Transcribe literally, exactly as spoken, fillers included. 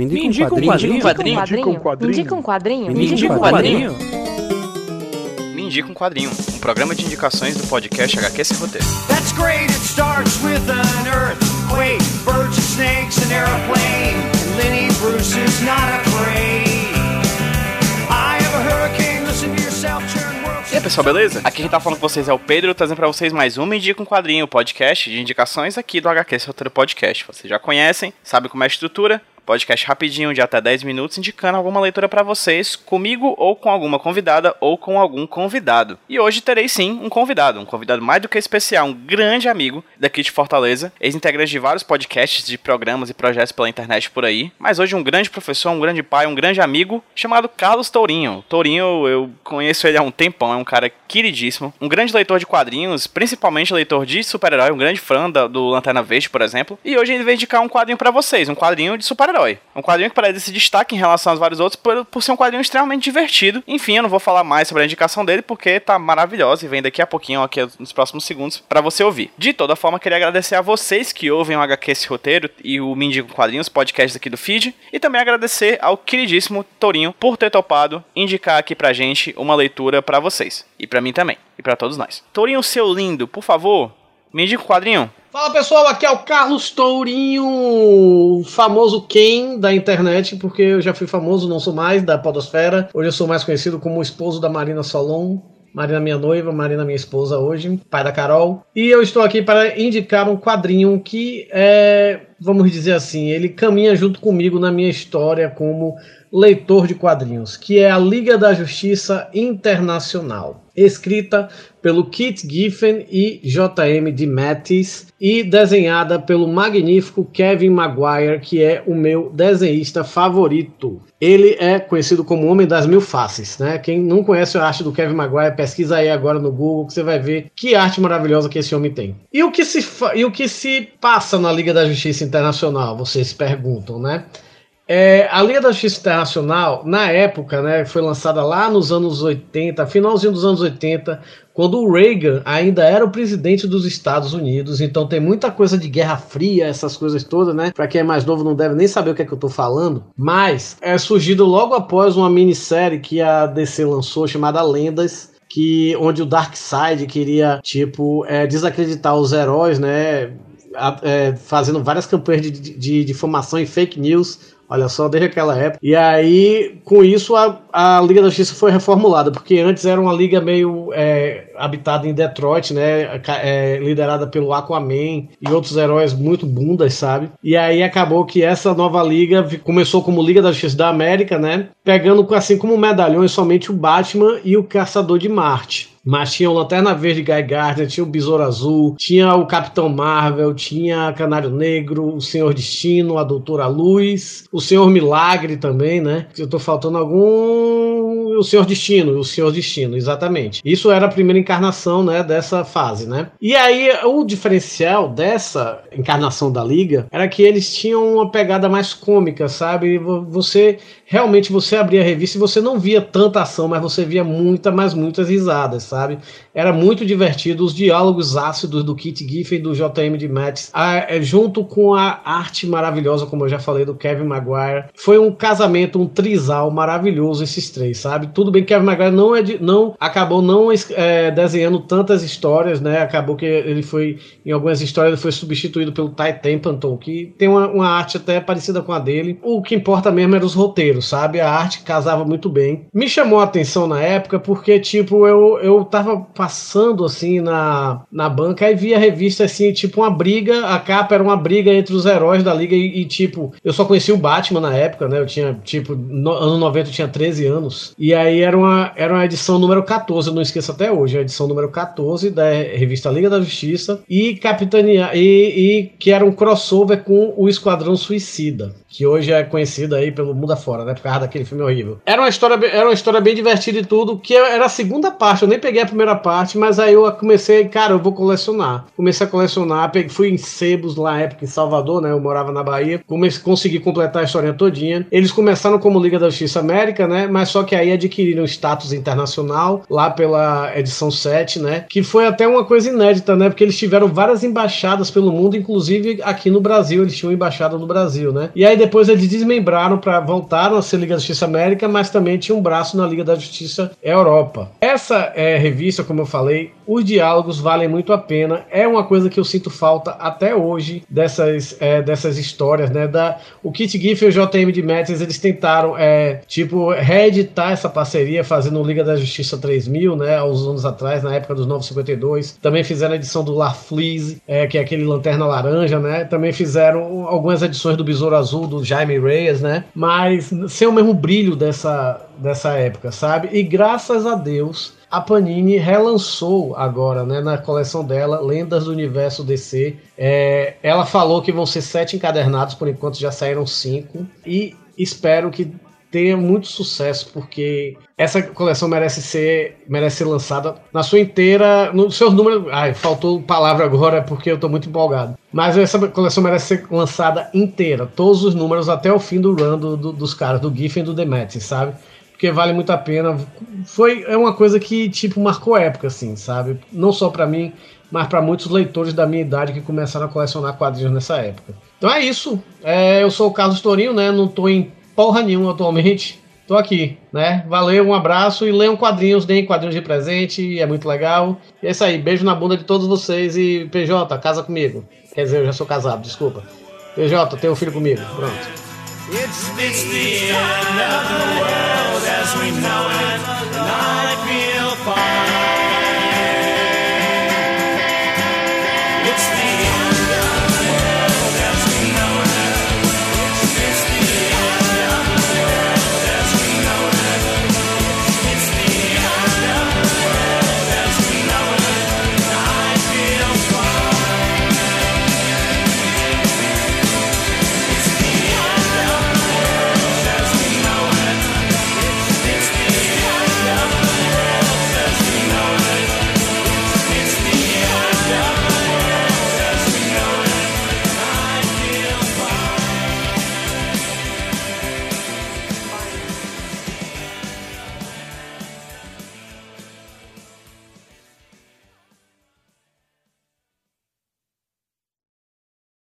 Me indica um quadrinho. Me indica um quadrinho. Me indica um quadrinho. Me indica um quadrinho. Me indica um quadrinho. Um programa de indicações do podcast H Q S Roteiro. That's great. It starts with an earthquake, birds and snakes and airplane. Lenny Bruce is not afraid. I have a hurricane. Listen to yourself. E aí, pessoal, beleza? Aqui quem tá falando com vocês é o Pedro, trazendo pra vocês mais um Me Indica um Quadrinho, podcast de indicações aqui do H Q S Roteiro Podcast. Vocês já conhecem, sabem como é a estrutura, podcast rapidinho de até dez minutos, indicando alguma leitura pra vocês, comigo ou com alguma convidada ou com algum convidado. E hoje terei sim um convidado, um convidado mais do que especial, um grande amigo daqui de Fortaleza, ex-integrante de vários podcasts, de programas e projetos pela internet por aí, mas hoje um grande professor, um grande pai, um grande amigo, chamado Carlos Tourinho. Tourinho, eu conheço ele há um tempão, é um cara queridíssimo, um grande leitor de quadrinhos, principalmente leitor de super-herói, um grande fã da, do Lanterna Verde, por exemplo, e hoje ele vai indicar um quadrinho pra vocês, um quadrinho de super-herói. Um quadrinho que parece se destaque em relação aos vários outros por, por ser um quadrinho extremamente divertido. Enfim, eu não vou falar mais sobre a indicação dele porque tá maravilhosa e vem daqui a pouquinho, aqui nos próximos segundos, pra você ouvir. De toda forma, queria agradecer a vocês que ouvem o H Q Esse Roteiro e o Me Indica um Quadrinho, os podcasts aqui do feed. E também agradecer ao queridíssimo Tourinho por ter topado indicar aqui pra gente uma leitura pra vocês. E pra mim também. E pra todos nós. Tourinho, seu lindo, por favor, me indica um quadrinho. Fala pessoal, aqui é o Carlos Tourinho, o famoso Ken da internet, porque eu já fui famoso, não sou mais, da podosfera. Hoje eu sou mais conhecido como o esposo da Marina Solon, Marina minha noiva, Marina minha esposa hoje, pai da Carol. E eu estou aqui para indicar um quadrinho que é, vamos dizer assim, ele caminha junto comigo na minha história como leitor de quadrinhos, que é a Liga da Justiça Internacional, escrita pelo Keith Giffen e J M. De Matteis e desenhada pelo magnífico Kevin Maguire, que é o meu desenhista favorito. Ele é conhecido como Homem das Mil Faces, né? Quem não conhece a arte do Kevin Maguire, pesquisa aí agora no Google que você vai ver que arte maravilhosa que esse homem tem. E o que se, fa- e o que se passa na Liga da Justiça Internacional? Vocês perguntam, né? É, a Liga da Justiça Internacional, na época, né, foi lançada lá nos anos oitenta, finalzinho dos anos oitenta, quando o Reagan ainda era o presidente dos Estados Unidos, então tem muita coisa de Guerra Fria, essas coisas todas, né? Pra quem é mais novo não deve nem saber o que é que eu tô falando, mas é surgido logo após uma minissérie que a D C lançou, chamada Lendas, que, onde o Darkseid queria, tipo, é, desacreditar os heróis, né? A, é, fazendo várias campanhas de, de, de difamação e fake news. Olha só, desde aquela época. E aí, com isso, a, a Liga da Justiça foi reformulada, porque antes era uma liga meio é, habitada em Detroit, né? É, liderada pelo Aquaman e outros heróis muito bundas, sabe? E aí acabou que essa nova liga começou como Liga da Justiça da América, né? Pegando, assim como medalhões, somente o Batman e o Caçador de Marte. Mas tinha o Lanterna Verde Guy Gardner, tinha o Besouro Azul, tinha o Capitão Marvel, tinha Canário Negro, o Senhor Destino, a Doutora Luz, o Senhor Milagre também, né? Eu tô faltando algum... o Senhor Destino, o Senhor Destino, exatamente. Isso era a primeira encarnação, né, dessa fase, né? E aí, o diferencial dessa encarnação da Liga era que eles tinham uma pegada mais cômica, sabe? Você... Realmente você abria a revista e você não via tanta ação, mas você via muita, mas muitas risadas, sabe? Era muito divertido os diálogos ácidos do Keith Giffen e do J M. De Matteis, junto com a arte maravilhosa, como eu já falei, do Kevin Maguire. Foi um casamento, um trisal maravilhoso esses três, sabe? Tudo bem que Kevin Maguire não é de, não, acabou não é, desenhando tantas histórias, né? Acabou que ele foi, em algumas histórias, ele foi substituído pelo Titan Pantone, que tem uma, uma arte até parecida com a dele. O que importa mesmo era os roteiros, sabe? A arte casava muito bem. Me chamou a atenção na época porque, tipo, eu, eu tava passando, assim, na, na banca e via a revista, assim, tipo, uma briga. A capa era uma briga entre os heróis da Liga e, e tipo, eu só conhecia o Batman na época, né? Eu tinha, tipo, no ano noventa eu tinha treze anos. E aí era uma, era uma edição número catorze, eu não esqueço até hoje, a edição número catorze da revista Liga da Justiça e Capitania, e, e que era um crossover com o Esquadrão Suicida, que hoje é conhecido aí pelo mundo afora, né? Por causa daquele filme horrível. Era uma história, era uma história bem divertida e tudo, que era a segunda parte, eu nem peguei a primeira parte, mas aí eu comecei, cara, eu vou colecionar. Comecei a colecionar, peguei, fui em sebos lá na época, em Salvador, né, eu morava na Bahia, comecei, consegui completar a história todinha. Eles começaram como Liga da Justiça América, né, mas só que aí adquiriram status internacional lá pela edição sete, né? Que foi até uma coisa inédita, né? Porque eles tiveram várias embaixadas pelo mundo, inclusive aqui no Brasil, eles tinham embaixada no Brasil, né? E aí depois eles desmembraram para voltaram a ser Liga da Justiça América, mas também tinha um braço na Liga da Justiça Europa. Essa é, revista, como eu falei, os diálogos valem muito a pena. É uma coisa que eu sinto falta até hoje dessas, é, dessas histórias, né? Da, o Keith Giffen e o J M. De Matteis, eles tentaram, é, tipo, reeditar essa parceria fazendo Liga da Justiça três mil, né? Há uns anos atrás, na época dos novecentos e cinquenta e dois. Também fizeram a edição do Larfleeze, é, que é aquele Lanterna Laranja, né? Também fizeram algumas edições do Besouro Azul, do Jaime Reyes, né? Mas sem o mesmo brilho dessa, dessa época, sabe? E graças a Deus, a Panini relançou agora, né, na coleção dela, Lendas do Universo D C. É, ela falou que vão ser sete encadernados, por enquanto já saíram cinco. E espero que tenha muito sucesso, porque essa coleção merece ser, merece ser lançada na sua inteira, no seu número... Ai, faltou palavra agora porque eu tô muito empolgado. Mas essa coleção merece ser lançada inteira, todos os números, até o fim do run do, do, dos caras, do Giffen e do De Matteis, sabe? Porque vale muito a pena. Foi, é uma coisa que, tipo, marcou época, assim, sabe? Não só pra mim, mas pra muitos leitores da minha idade que começaram a colecionar quadrinhos nessa época. Então é isso. É, eu sou o Carlos Tourinho, né? Não tô em porra nenhuma atualmente, tô aqui, né? Valeu, um abraço e leiam quadrinhos, deem quadrinhos de presente, é muito legal. E é isso aí, beijo na bunda de todos vocês e P J, casa comigo. Quer dizer, eu já sou casado, desculpa. P J, tem um filho comigo, pronto. It's, it's the end of the world as we know it.